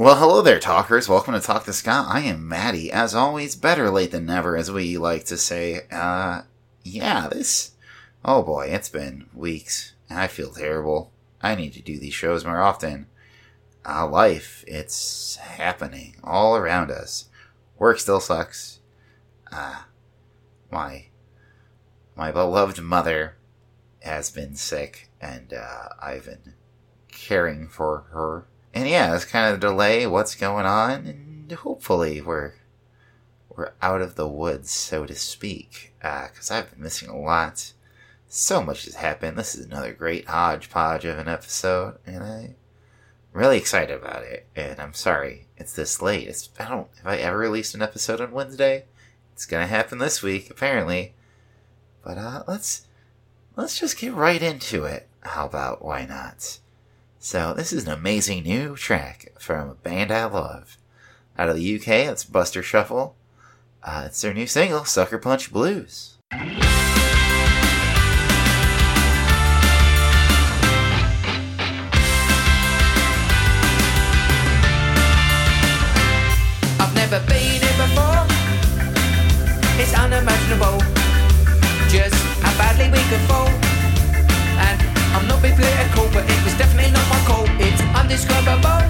Well, hello there, talkers. Welcome to Talk to Scott. I am Maddie. As always, better late than never, as we like to say. Oh boy, it's been weeks. I feel terrible. I need to do these shows more often. Life, it's happening all around us. Work still sucks. My beloved mother has been sick, and I've been caring for her. And yeah, that's kind of the delay, what's going on, and hopefully we're out of the woods, so to speak, because I've been missing a lot. So much has happened. This is another great hodgepodge of an episode, and I'm really excited about it, and I'm sorry it's this late. Have I ever released an episode on Wednesday? It's going to happen this week, apparently, but let's just get right into it. How about why not? So, this is an amazing new track from a band I love. Out of the UK, it's Buster Shuffle. It's their new single, Sucker Punch Blues. I've never been here before. It's unimaginable. Just how badly we could fall. And I'm not being political, but it was definitely not my call. It's undescribable,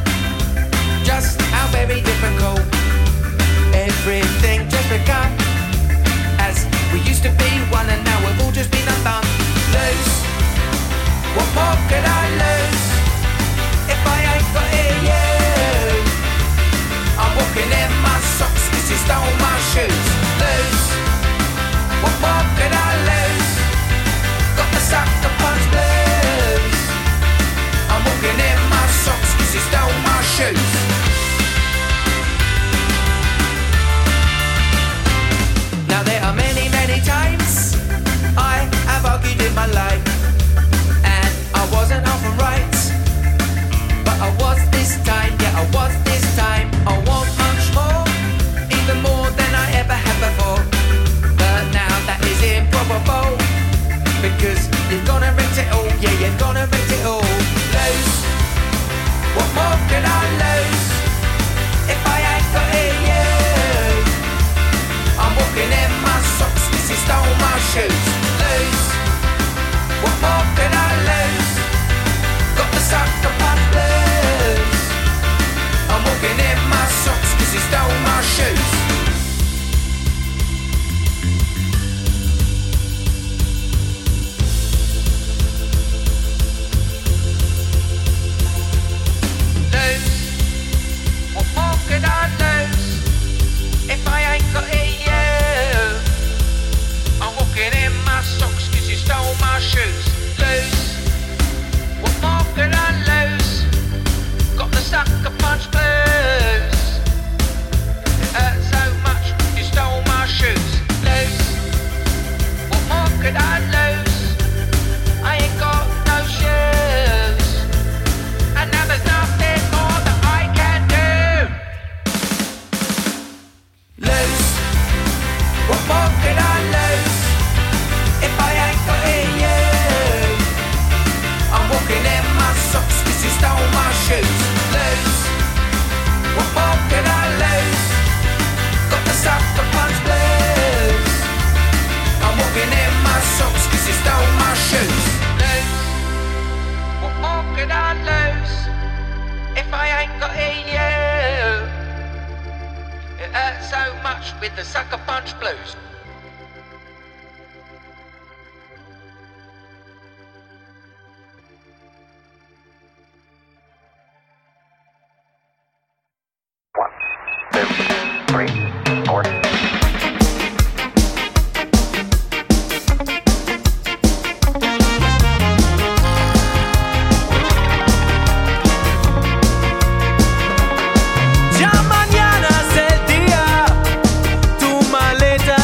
just how very difficult. Everything just begun, as we used to be one, and now we've all just been undone. Lose, what more could I lose, if I ain't got you? I'm walking in my socks, cause you stole my shoes. Lose, what more could I lose, got the sucker punch blues. Walking in my socks cause you stole my shoes. Now there are many, many times I have argued in my life, and I wasn't often right, but I was this time, yeah I was this time. I want much more, even more than I ever had before, but now that is improbable, because you're gonna wreck it all, yeah you're gonna wreck it all. What more can I lose if I ain't got you? I'm walking in my socks cause you stole my shoes. Lose, what more can I lose? Got the sucker punch blues. I'm walking in my socks cause you stole my shoes. Ya mañana es el día, tu maleta.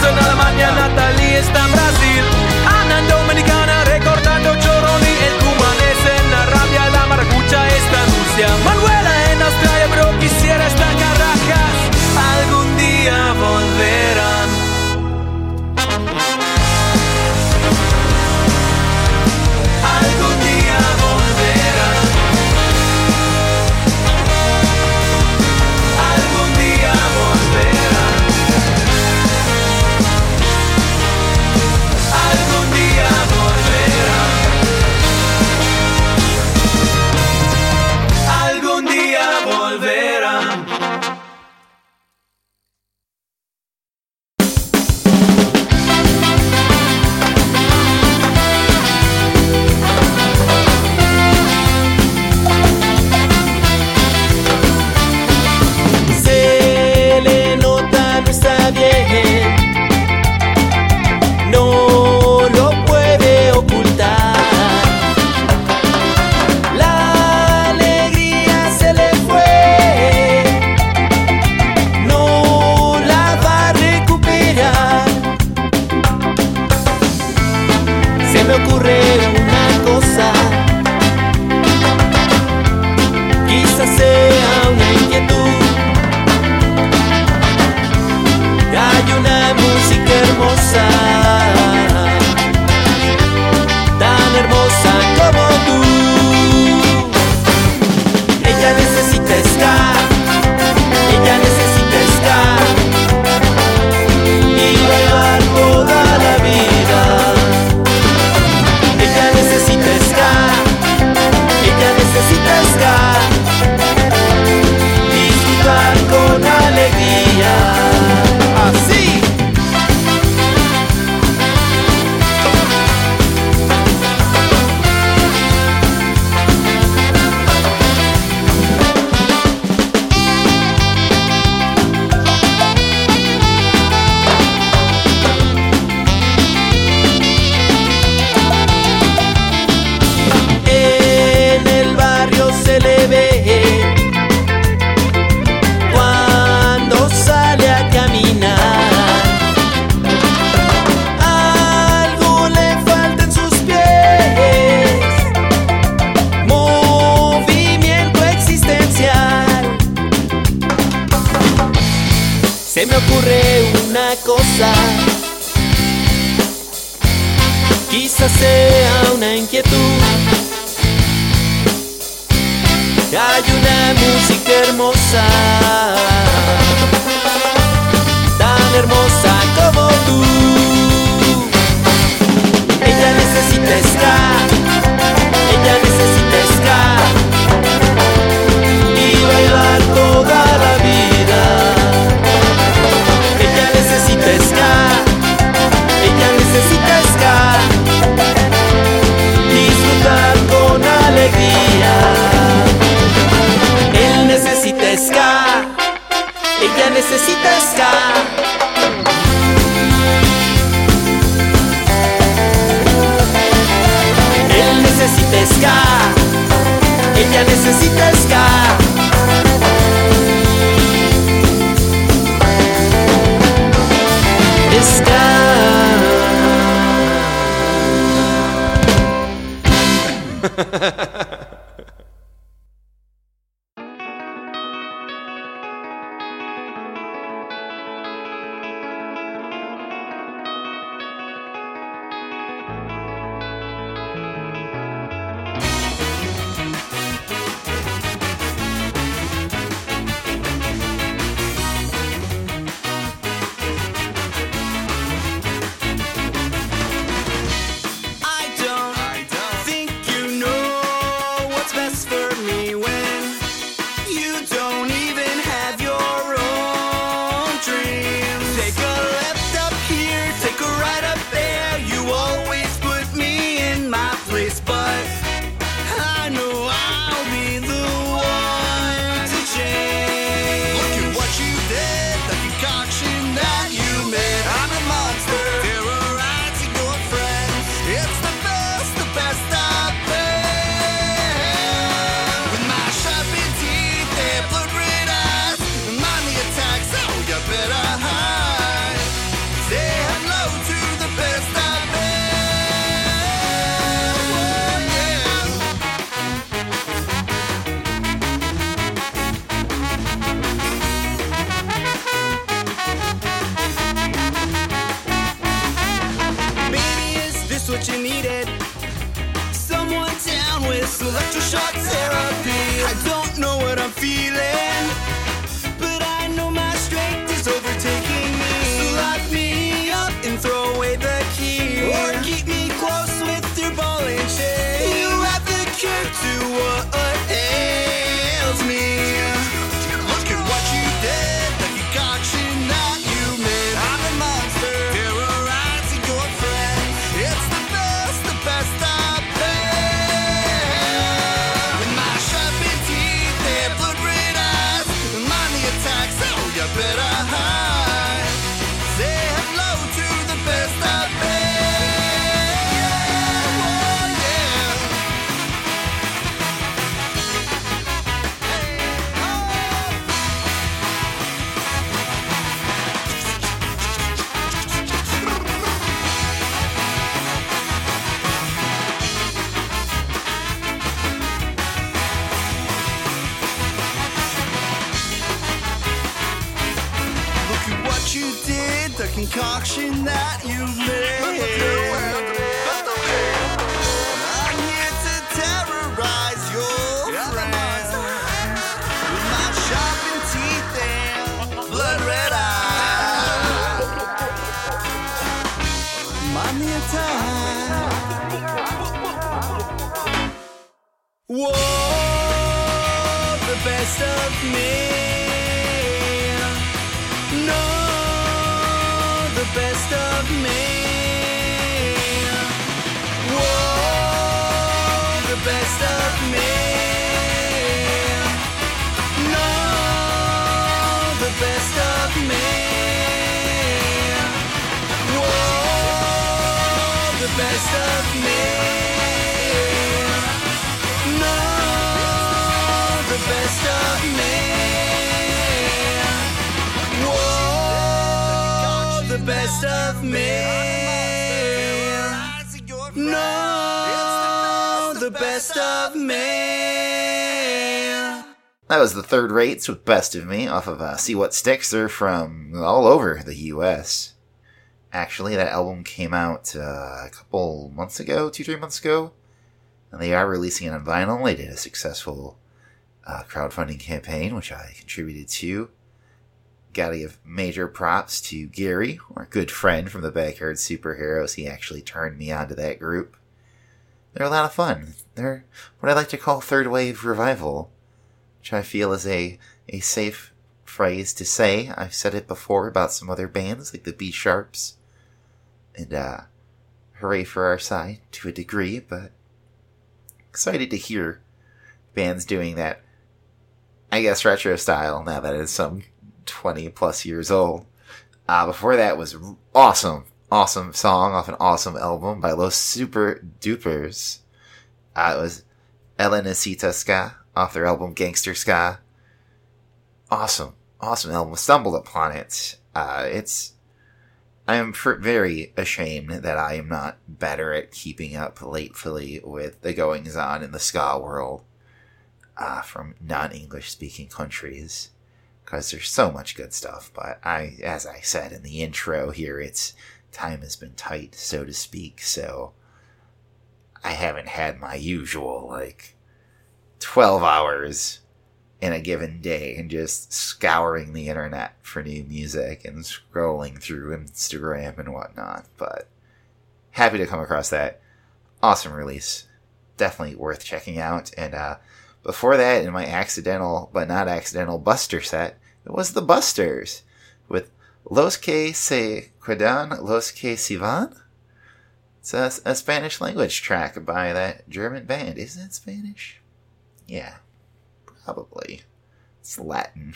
sono la Magna, Natalie e sta in Brasil, Ana Dominicana, recordando Choroni, el cumanese en la rabia, la maracucha está en Rusia, Manuela en Australia, pero quisiera estar en Caracas, algún día volverán. what you needed. Someone down with some electroshock therapy. I don't know what I'm feeling, but I know my strength is overtaking me. So lock me up and throw away the key, or keep me close with your ball and chain. You have the cure to what ails me. Look at what you did, like you got you not human. I'm a monster, terrorizing your friend. It's the best I've been. With my sharpened teeth, they have blood red eyes. Remind the attacks, so you better hide. Say hello to the best I've been. Yeah, oh yeah. Hey, oh. Look at what you did, the concoction that you made. I'm here to terrorize your friends. With my sharpened teeth and blood red eyes. Remind me of time. Whoa, the best of me. No, the best of me. Whoa, the best of me. No, the best of me. Whoa, the best of me. No, the best of me. Whoa, the best of me. No, the best of me. That was the Third Rates with Best of Me off of See What Sticks. They're from all over the U.S. Actually, that album came out a couple months ago, 2-3 months ago. And they are releasing it on vinyl. They did a successful crowdfunding campaign, which I contributed to. Gotta give major props to Gary, our good friend from the Backyard Superheroes. He actually turned me on to that group. They're a lot of fun. They're what I like to call third wave revival, which I feel is a safe phrase to say. I've said it before about some other bands like the B sharps. And hooray for our side to a degree, but excited to hear bands doing that, I guess, retro style now that it's some 20 plus years old. Before that was awesome song off an awesome album by Los Super Dupers. It was Elena Sita Ska off their album Gangster Ska. Awesome album. Stumbled upon it. I am very ashamed that I am not better at keeping up lately with the goings on in the ska world from non-English speaking countries, because there's so much good stuff. But as I said in the intro here, it's time has been tight, so to speak, so I haven't had my usual, 12 hours in a given day and just scouring the internet for new music and scrolling through Instagram and whatnot, but happy to come across that. Awesome release. Definitely worth checking out, and, before that, in my accidental, but not accidental, Buster set, it was the Busters with Los que se quedan, los que se van. It's a Spanish language track by that German band. Isn't it Spanish? Yeah, probably. It's Latin.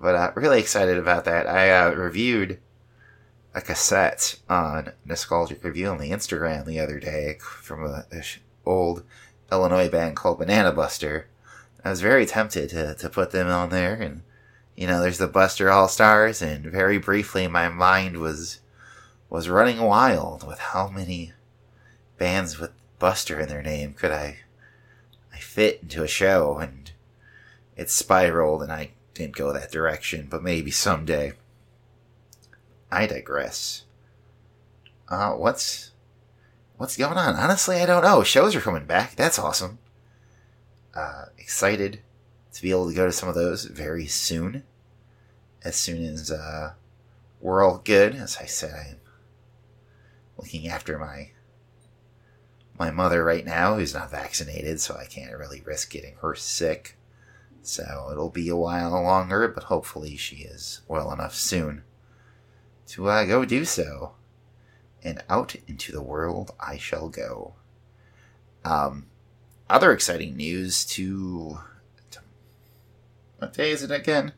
But really excited about that. I reviewed a cassette on Nostalgic Review on the Instagram the other day from an old Illinois band called Banana Buster. I was very tempted to put them on there, and there's the Buster All Stars, and very briefly my mind was running wild with how many bands with Buster in their name could I fit into a show, and it spiraled and I didn't go that direction, but maybe someday. I digress. What's What's going on? Honestly, I don't know. Shows are coming back. That's awesome. Excited to be able to go to some of those very soon. As soon as we're all good. As I said, I'm looking after my mother right now, who's not vaccinated, so I can't really risk getting her sick. So it'll be a while longer, but hopefully she is well enough soon to go do so. And out into the world I shall go. Other exciting news to what day is it again?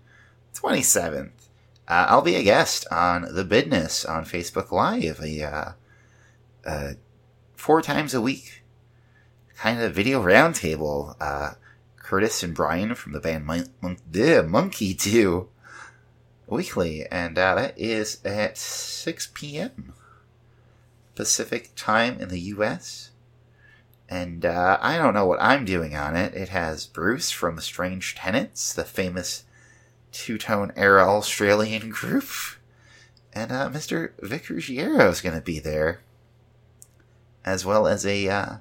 27th. I'll be a guest on The Bidness on Facebook Live. A 4 times a week kind of video roundtable. Curtis and Brian from the band Monkey do weekly, and that is at 6 p.m. Pacific time in the U.S., and I don't know what I'm doing on it. It has Bruce from Strange Tenants, the famous two-tone era Australian group, and Mr. Vic Ruggiero is going to be there, as well as a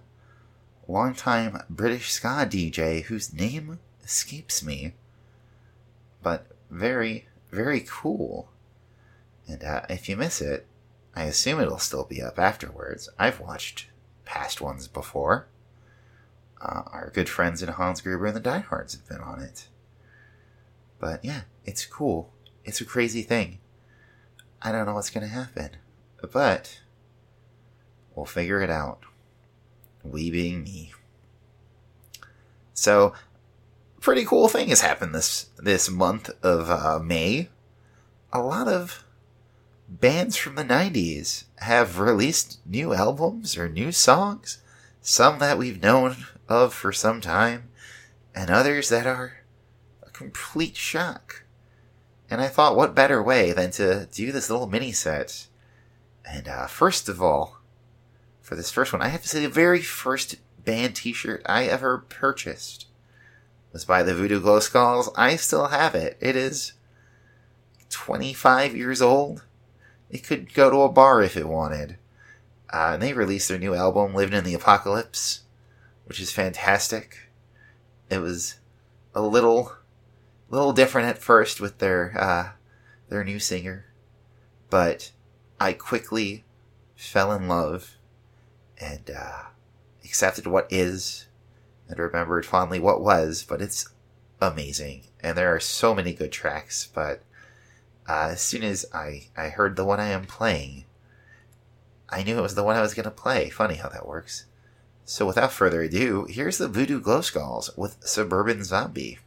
longtime British ska DJ whose name escapes me, but very, very cool. And if you miss it, I assume it'll still be up afterwards. I've watched past ones before. Our good friends in Hans Gruber and the Diehards have been on it. But yeah, it's cool. It's a crazy thing. I don't know what's going to happen, but we'll figure it out. We being me. So, pretty cool thing has happened this month of May. A lot of bands from the 90s have released new albums or new songs. Some that we've known of for some time, and others that are a complete shock. And I thought, what better way than to do this little mini set? And first of all, for this first one, I have to say the very first band t-shirt I ever purchased was by the Voodoo Glow Skulls. I still have it. It is 25 years old. It could go to a bar if it wanted. And they released their new album, Living in the Apocalypse, which is fantastic. It was a little different at first with their new singer, but I quickly fell in love and accepted what is and remembered fondly what was, but it's amazing. And there are so many good tracks, but as soon as I heard the one I am playing, I knew it was the one I was going to play. Funny how that works. So without further ado, here's the Voodoo Glow Skulls with Suburban Zombie.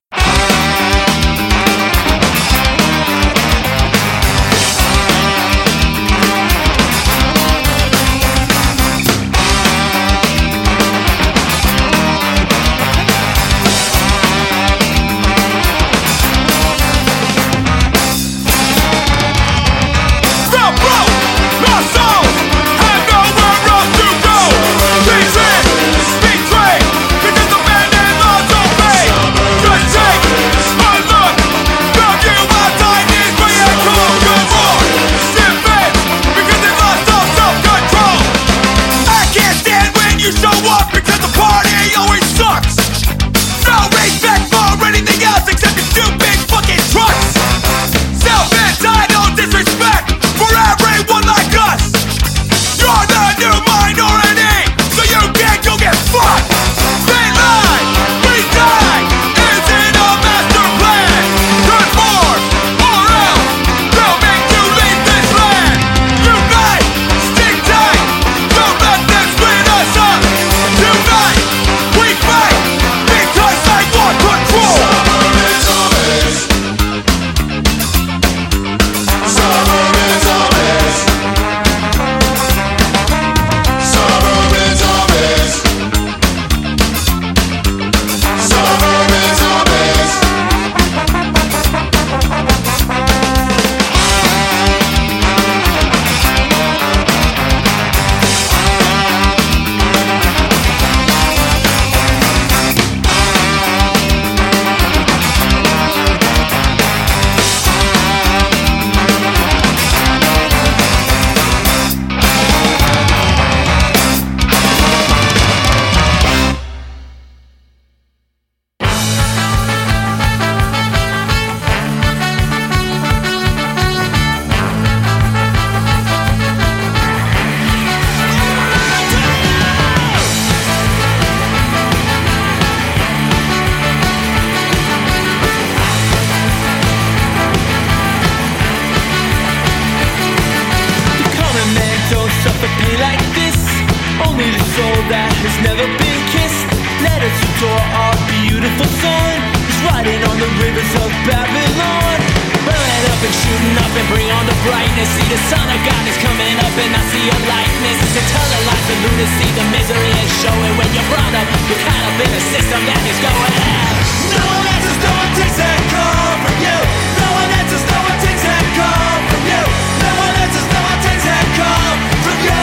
witness. See the son of God is coming up, and I see your likeness. It's eternal life and lunacy, the misery is showing. When you're brought up, you're caught up in a system that is going out. No one answers, no one takes that call from you. No one answers, no one takes that call from you. No one answers, no one takes that call from you.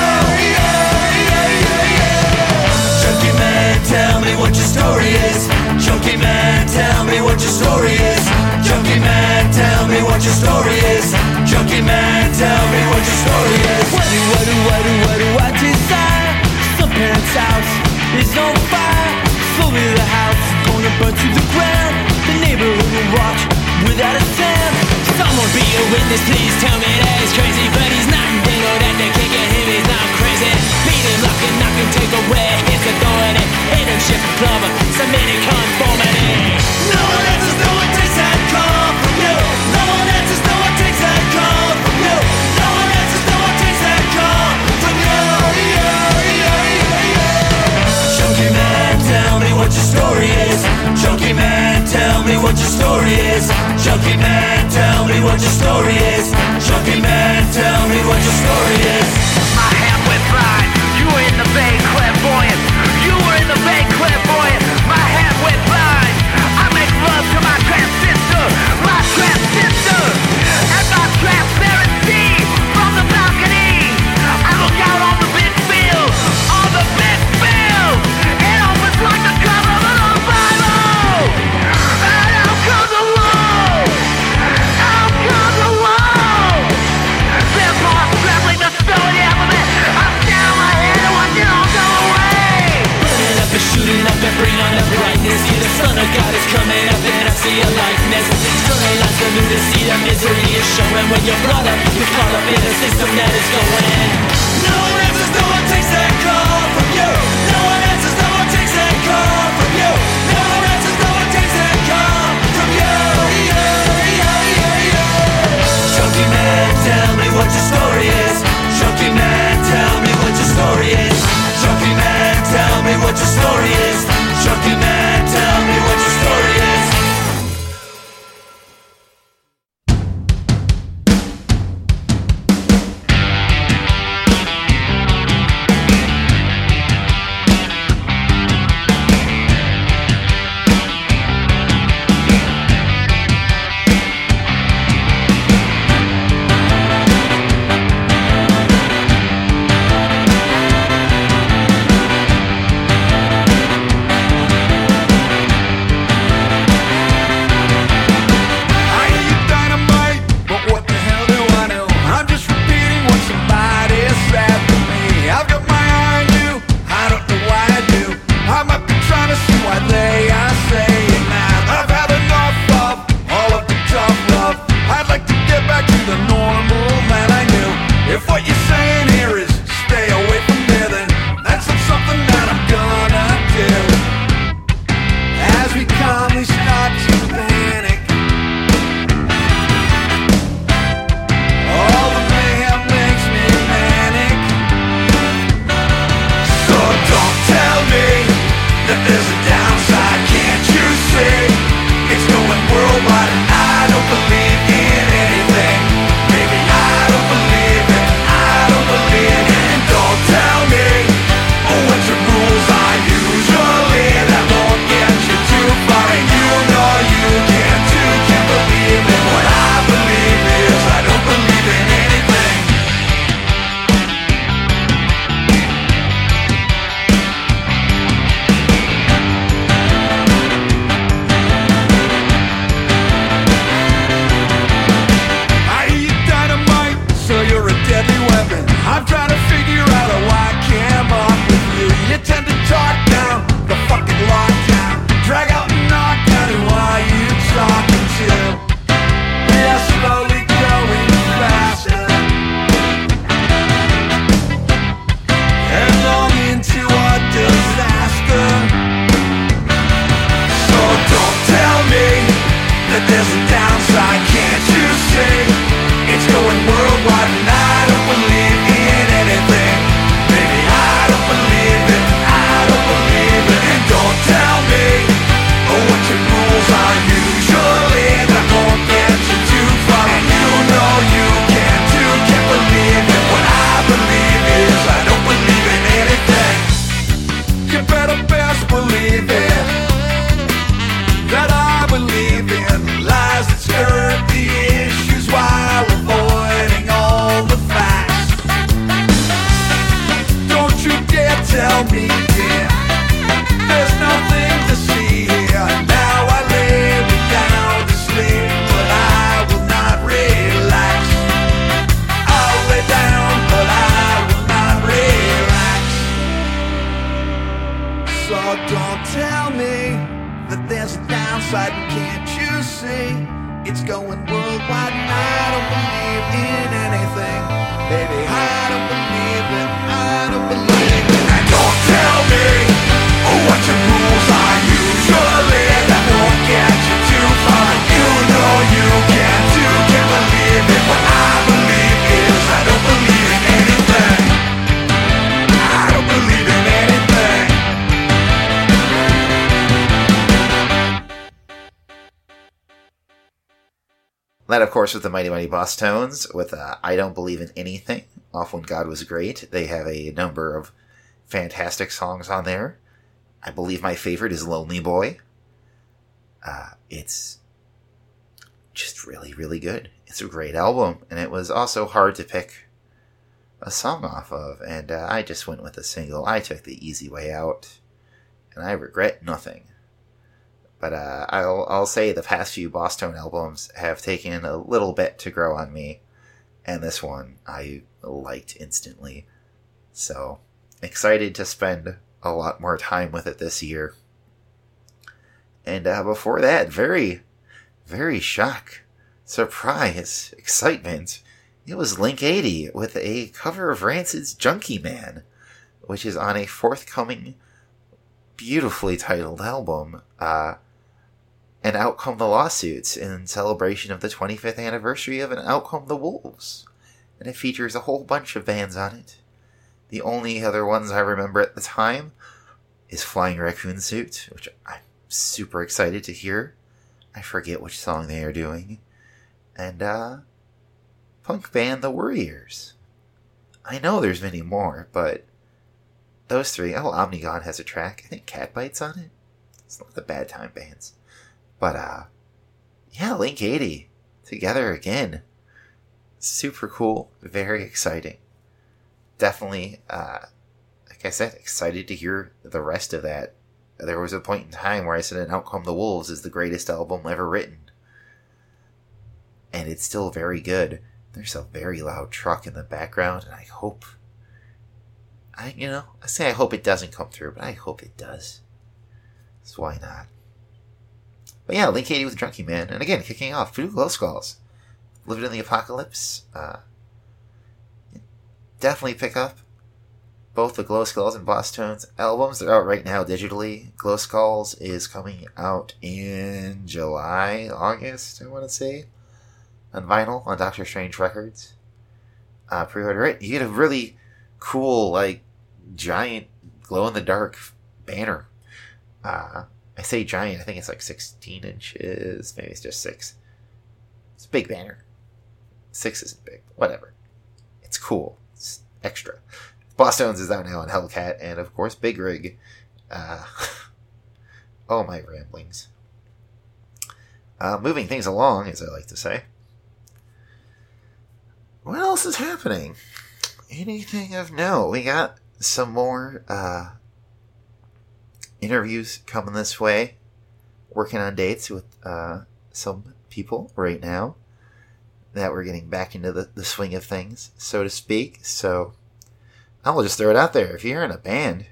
Junkie man, tell me what your story is. Junkie man, tell me what your story is. Junkie man, tell me what your story is. Junkie man, tell me what your story is. What do I desire? Some parents' house is on fire. Slowly the house gonna burn to the ground. The neighborhood will watch without a sound. Someone be a witness, please tell me that he's crazy. But he's not, they know that they can't get him, he's not crazy. Beat him, lock and knock and take away his authority. Hit him, ship and plumber, submit and conformity. No one answers, no one takes that call from you. No one answers, no one takes that call from you. No one answers, no one takes that call from you. Junkie man, tell me what your story is. Junkie man, tell me what your story is. Junkie man, tell me what your story is. Junkie man, tell me what your story is. My hand went blind, you were in the bay clairvoyant. You were in the bay clairvoyant, my hand went blind. I make love to my trap sister, my trap sister, and my transparent sea from the balcony. I look out on the big field, on the big field. It opens like the cover of an old Bible. And out come the wolves, out come the wolves. They're both traveling the story alphabet. I'm down my head and I get all go away. Burning up and shooting up and bring on the brightness. See the son of God is coming up and I see a likeness. Turning lights are new to see the misery is showing. When you're brought up, you're caught up in a system that is going. No one answers, no one takes that call from you. No one answers, no one takes that call from you. No one answers, no one takes that call from you. Junkie man, tell me what your story is. Junkie man, tell me what your story is. Junkie man, tell me what your story is. Junkie man, tell me what your story is. Oh, don't tell me that there's a downside, can't you see? It's going worldwide and I don't believe in anything. Baby, I don't believe it, I don't believe it. And don't tell me what your rules are usually. That won't get you too far. You know you can too, can't believe it. What I believe is I don't believe in anything. I don't believe in anything. That, of course, was the Mighty Mighty Bosstones with I Don't Believe in Anything off When God Was Great. They have a number of fantastic songs on there. I believe my favorite is Lonely Boy. It's just really, really good. It's a great album, and it was also hard to pick a song off of, and I just went with a single. I took the easy way out, and I regret nothing. But I'll say the past few Boston albums have taken a little bit to grow on me. And this one I liked instantly. So excited to spend a lot more time with it this year. And before that, very, very shock, surprise, excitement. It was Link 80 with a cover of Rancid's Junkie Man, which is on a forthcoming, beautifully titled album, And Out Come the Lawsuits, in celebration of the 25th anniversary of And Out Come the Wolves. And it features a whole bunch of bands on it. The only other ones I remember at the time is Flying Raccoon Suit, which I'm super excited to hear. I forget which song they are doing. And punk band The Warriors. I know there's many more, but those three. Oh, Omnigon has a track. I think Cat Bites on it. It's not the bad time bands. But, yeah, Link 80, together again. Super cool, very exciting. Definitely, like I said, excited to hear the rest of that. There was a point in time where I said, And Out Come the Wolves is the greatest album ever written. And it's still very good. There's a very loud truck in the background, and I hope, I say I hope it doesn't come through, but I hope it does. So why not? But yeah, Link 80 with Junkie Man. And again, kicking off, Voodoo Glow Skulls. Living in the Apocalypse. Definitely pick up both the Glow Skulls and Bosstones albums. They're out right now digitally. Glow Skulls is coming out in August, I want to say. On vinyl, on Doctor Strange Records. Pre-order it. You get a really cool, giant glow-in-the-dark banner. I say giant, I think it's 16 inches, maybe it's just 6. It's a big banner. 6 isn't big, whatever. It's cool. It's extra. Bosstones is out now on Hellcat, and of course Big Rig. All my ramblings. Moving things along, as I like to say. What else is happening? Anything of note? We got some more, interviews coming this way. Working on dates with some people right now that we're getting back into the swing of things, so to speak. So I will just throw it out there. If you're in a band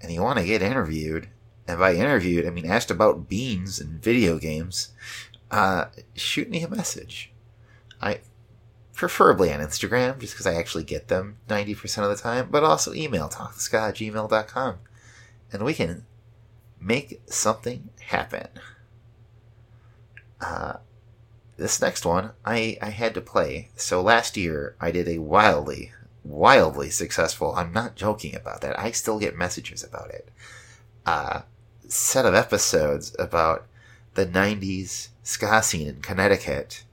and you want to get interviewed, and by interviewed I mean asked about beans and video games, shoot me a message. I preferably on Instagram, just because I actually get them 90% of the time, but also email talktoska@gmail.com, and we can make something happen. This next one, I had to play. So last year, I did a wildly, wildly successful, I'm not joking about that, I still get messages about it, set of episodes about the 90s ska scene in Connecticut,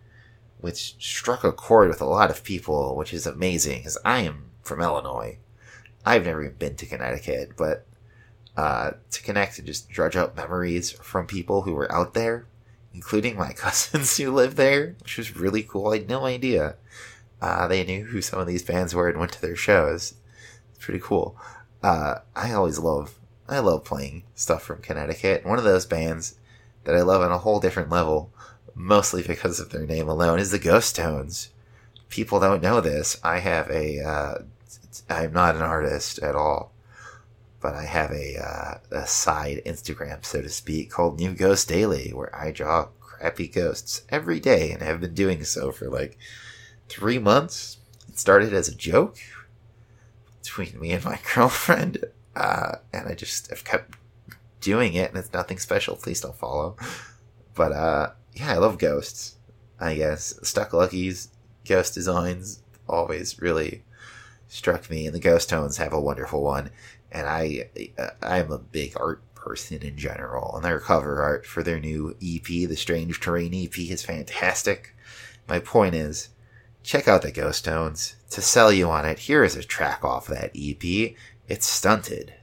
which struck a chord with a lot of people, which is amazing, because I am from Illinois. I've never even been to Connecticut, but to connect and just dredge up memories from people who were out there, including my cousins who lived there, which was really cool. I had no idea they knew who some of these bands were and went to their shows. It's pretty cool. I love playing stuff from Connecticut. One of those bands that I love on a whole different level, mostly because of their name alone, is the Ghost Tones. People don't know this. I am not an artist at all. but I have a side Instagram, so to speak, called New Ghost Daily, where I draw crappy ghosts every day and have been doing so for like 3 months. It started as a joke between me and my girlfriend, and I've kept doing it, and it's nothing special. Please don't follow. But yeah, I love ghosts, I guess. Stuck Lucky's ghost designs always really struck me, and the Ghost Tones have a wonderful one. And I'm a big art person in general, and their cover art for their new EP, the Strange Terrain EP, is fantastic. My point is, check out the Ghost Tones. To sell you on it, here is a track off that EP. It's Stunted.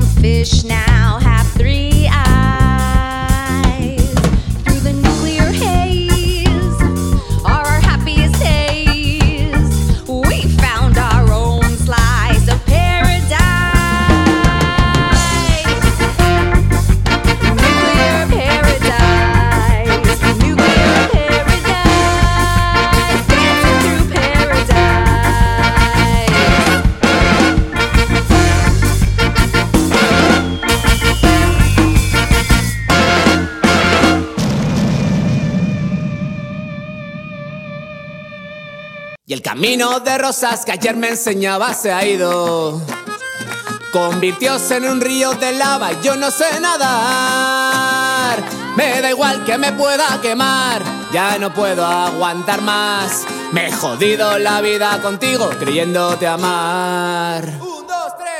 Some fish now have three eyes. Through the nuclear haze, are our happiest haze. We found our own slice of paradise. Nuclear paradise. Nuclear paradise. Dancing through paradise. Y el camino de rosas que ayer me enseñaba se ha ido, convirtióse en un río de lava y yo no sé nadar. Me da igual que me pueda quemar, ya no puedo aguantar más. Me he jodido la vida contigo creyéndote amar.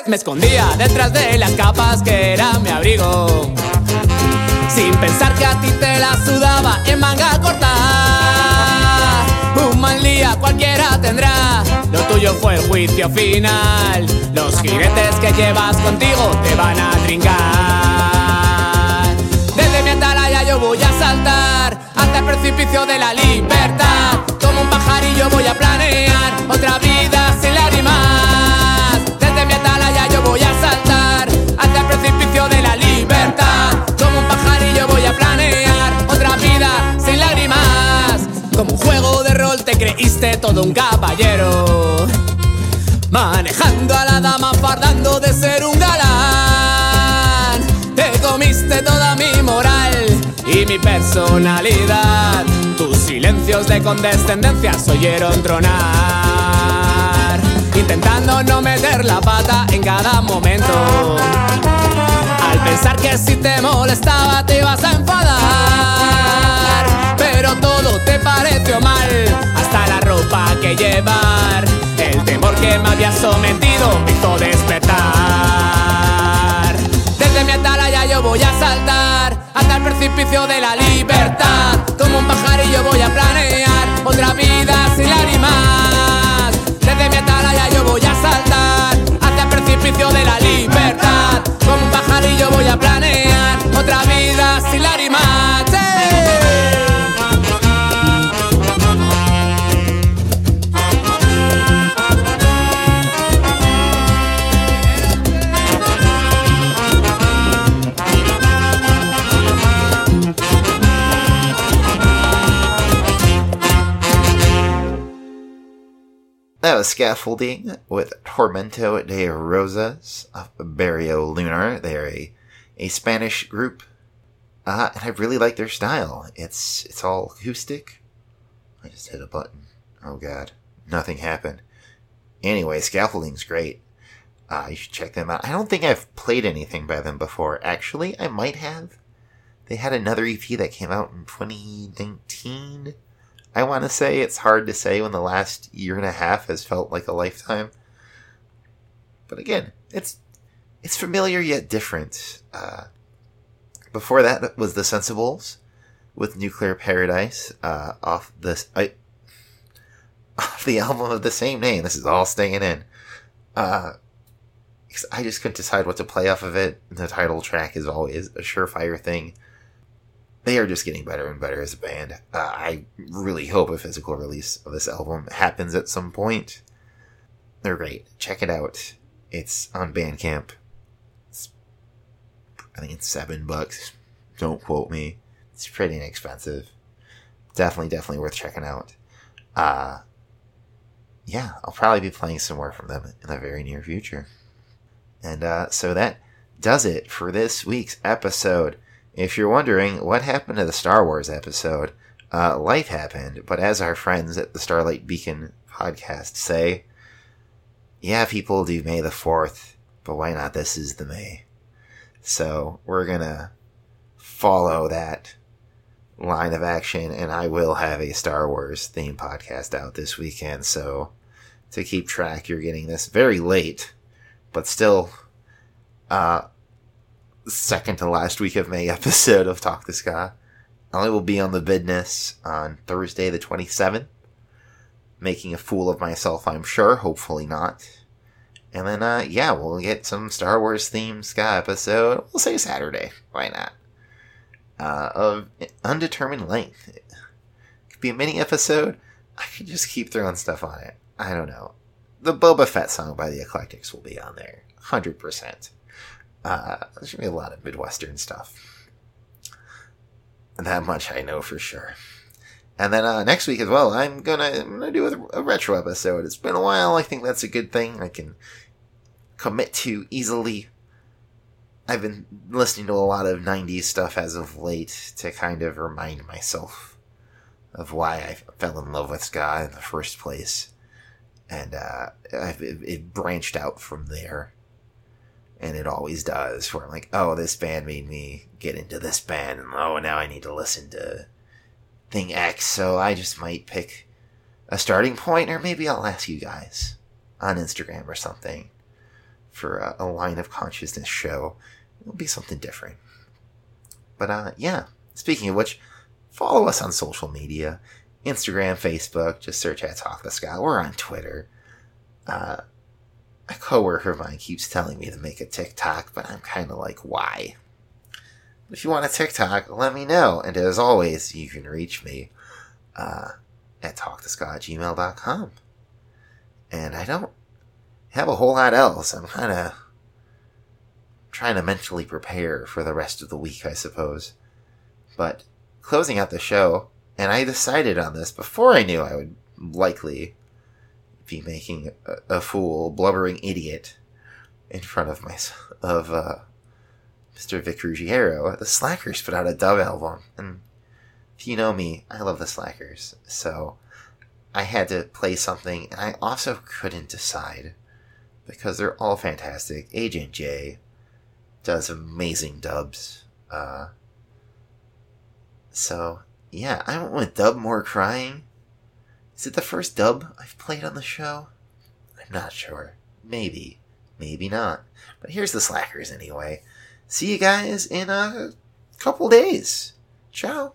Me escondía detrás de las capas que era mi abrigo, sin pensar que a ti te la sudaba en manga corta. Un mal día cualquiera tendrá, lo tuyo fue el juicio final. Los jinetes que llevas contigo te van a trincar. Desde mi atalaya yo voy a saltar hasta el precipicio de la libertad. Como un pajarillo voy a planear otra vida sin lágrimas. Desde mi atalaya yo voy a saltar hasta el precipicio de la libertad. Como un pajarillo voy a planear otra vida sin lágrimas. Como un juego de rol te creíste todo un caballero, manejando a la dama, fardando de ser un galán. Te comiste toda mi moral y mi personalidad. Tus silencios de condescendencia se oyeron tronar, intentando no meter la pata en cada momento. Al pensar que si te molestaba te ibas a enfadar, pero todo te pareció mal, hasta la ropa que llevar. El temor que me había sometido me hizo despertar. Desde mi atalaya yo voy a saltar hasta el precipicio de la libertad. Como un pajarillo voy a planear otra vida sin lágrimas. Desde mi atalaya yo voy a saltar hasta el precipicio de la libertad. Como un pajarillo voy a planear otra vida sin lágrimas. That was Scaffolding with Tormento de Rosas of Barrio Lunar. They're a Spanish group, and I really like their style. It's all acoustic. I just hit a button. Oh god, nothing happened. Anyway, Scaffolding's great. You should check them out. I don't think I've played anything by them before. Actually, I might have. They had another EP that came out in 2019. I want to say. It's hard to say when the last year and a half has felt like a lifetime. But again, it's familiar yet different. Before that was The Sensibles with Nuclear Paradise off the album of the same name. This is all staying in. I just couldn't decide what to play off of it. The title track is always a surefire thing. They are just getting better and better as a band. I really hope a physical release of this album happens at some point. They're great. Check it out. It's on Bandcamp. I think it's $7. Don't quote me. It's pretty inexpensive. Definitely worth checking out. Yeah, I'll probably be playing some more from them in the very near future. And so that does it for this week's episode. If you're wondering what happened to the Star Wars episode, life happened, but as our friends at the Starlight Beacon podcast say, yeah, people do May the 4th, but why not? This is the May. So we're going to follow that line of action, and I will have a Star Wars themed podcast out this weekend. So to keep track, you're getting this very late, but still, second to last week of May episode of Talk to Ska. I will be on The Bidness on Thursday the 27th, making a fool of myself, I'm sure, hopefully not, And then, yeah, we'll get some Star Wars-themed ska episode. We'll say Saturday. Why not? Of undetermined length. It could be a mini episode. I could just keep throwing stuff on it. I don't know. The Boba Fett song by the Eclectics will be on there. 100%. There's going to be a lot of Midwestern stuff. That much I know for sure. And then next week as well, I'm gonna do a retro episode. It's been a while. I think that's a good thing I can commit to easily. I've been listening to a lot of 90s stuff as of late to kind of remind myself of why I fell in love with ska in the first place. And it branched out from there. And it always does, where I'm like, oh, this band made me get into this band. And oh, now I need to listen to thing X, so I just might pick a starting point, or maybe I'll ask you guys on Instagram or something for a line of consciousness show. It'll be something different. But yeah, speaking of which, follow us on social media, Instagram, Facebook, just search @TalkTheSka. We're on Twitter. A coworker of mine keeps telling me to make a TikTok, but I'm kind of like, why? If you want a TikTok, let me know. And as always, you can reach me at talktoska@gmail.com. And I don't have a whole lot else. I'm kind of trying to mentally prepare for the rest of the week, I suppose. But closing out the show, and I decided on this before I knew I would likely be making a fool, blubbering idiot in front of myself, of Mr. Vic Ruggiero. The Slackers put out a dub album, and if you know me, I love the Slackers, so I had to play something, and I also couldn't decide, because they're all fantastic. Agent J does amazing dubs, so yeah, I went with Dub More Crying. Is it the first dub I've played on the show? I'm not sure. Maybe. Maybe not. But here's the Slackers anyway. See you guys in a couple days. Ciao.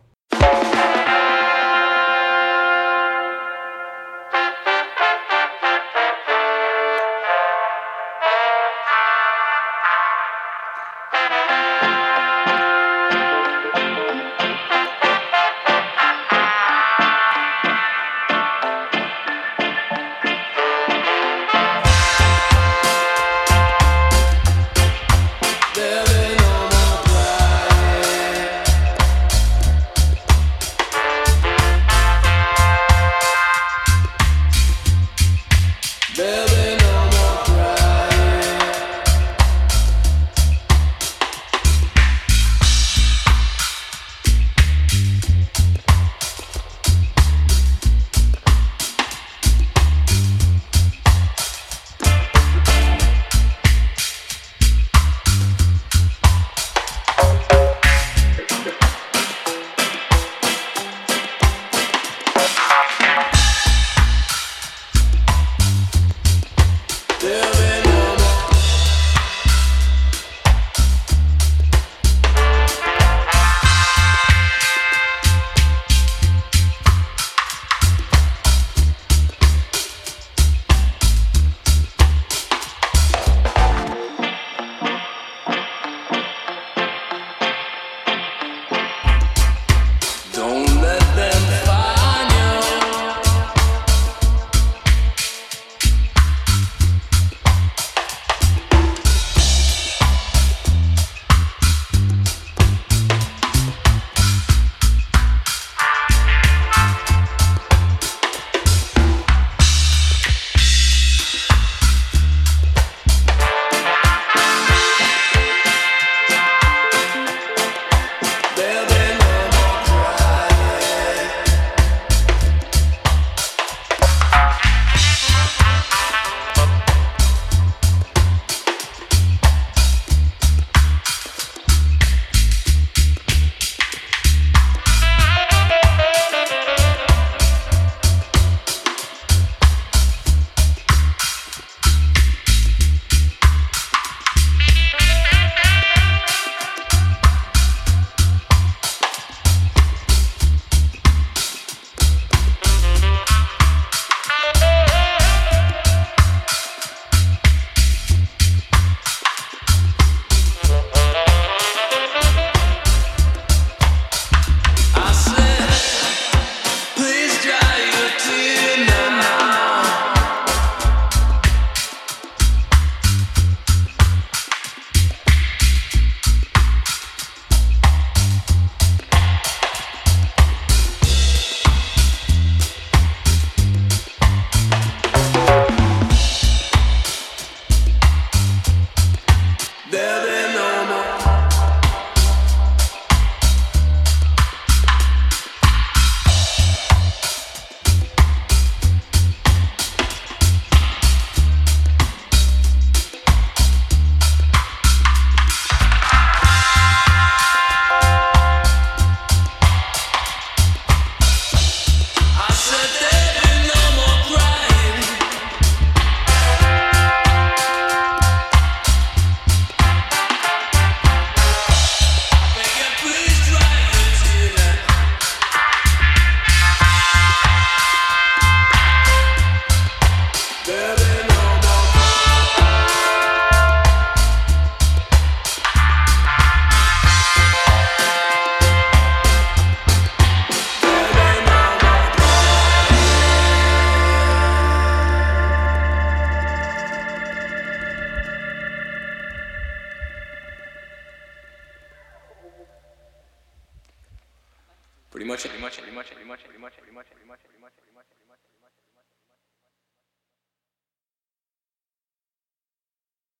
Pretty much.